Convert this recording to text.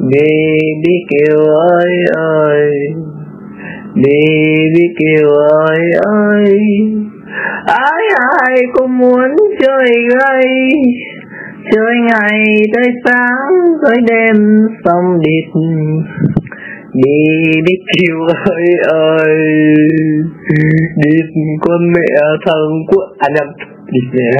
Baby kêu ơi ơi, baby kêu ơi ơi, ai ai cũng muốn chơi gay, chơi ngày tới sáng tới đêm xong địt. Baby kêu ơi ơi, địt con mẹ thằng của anh em địt mẹ.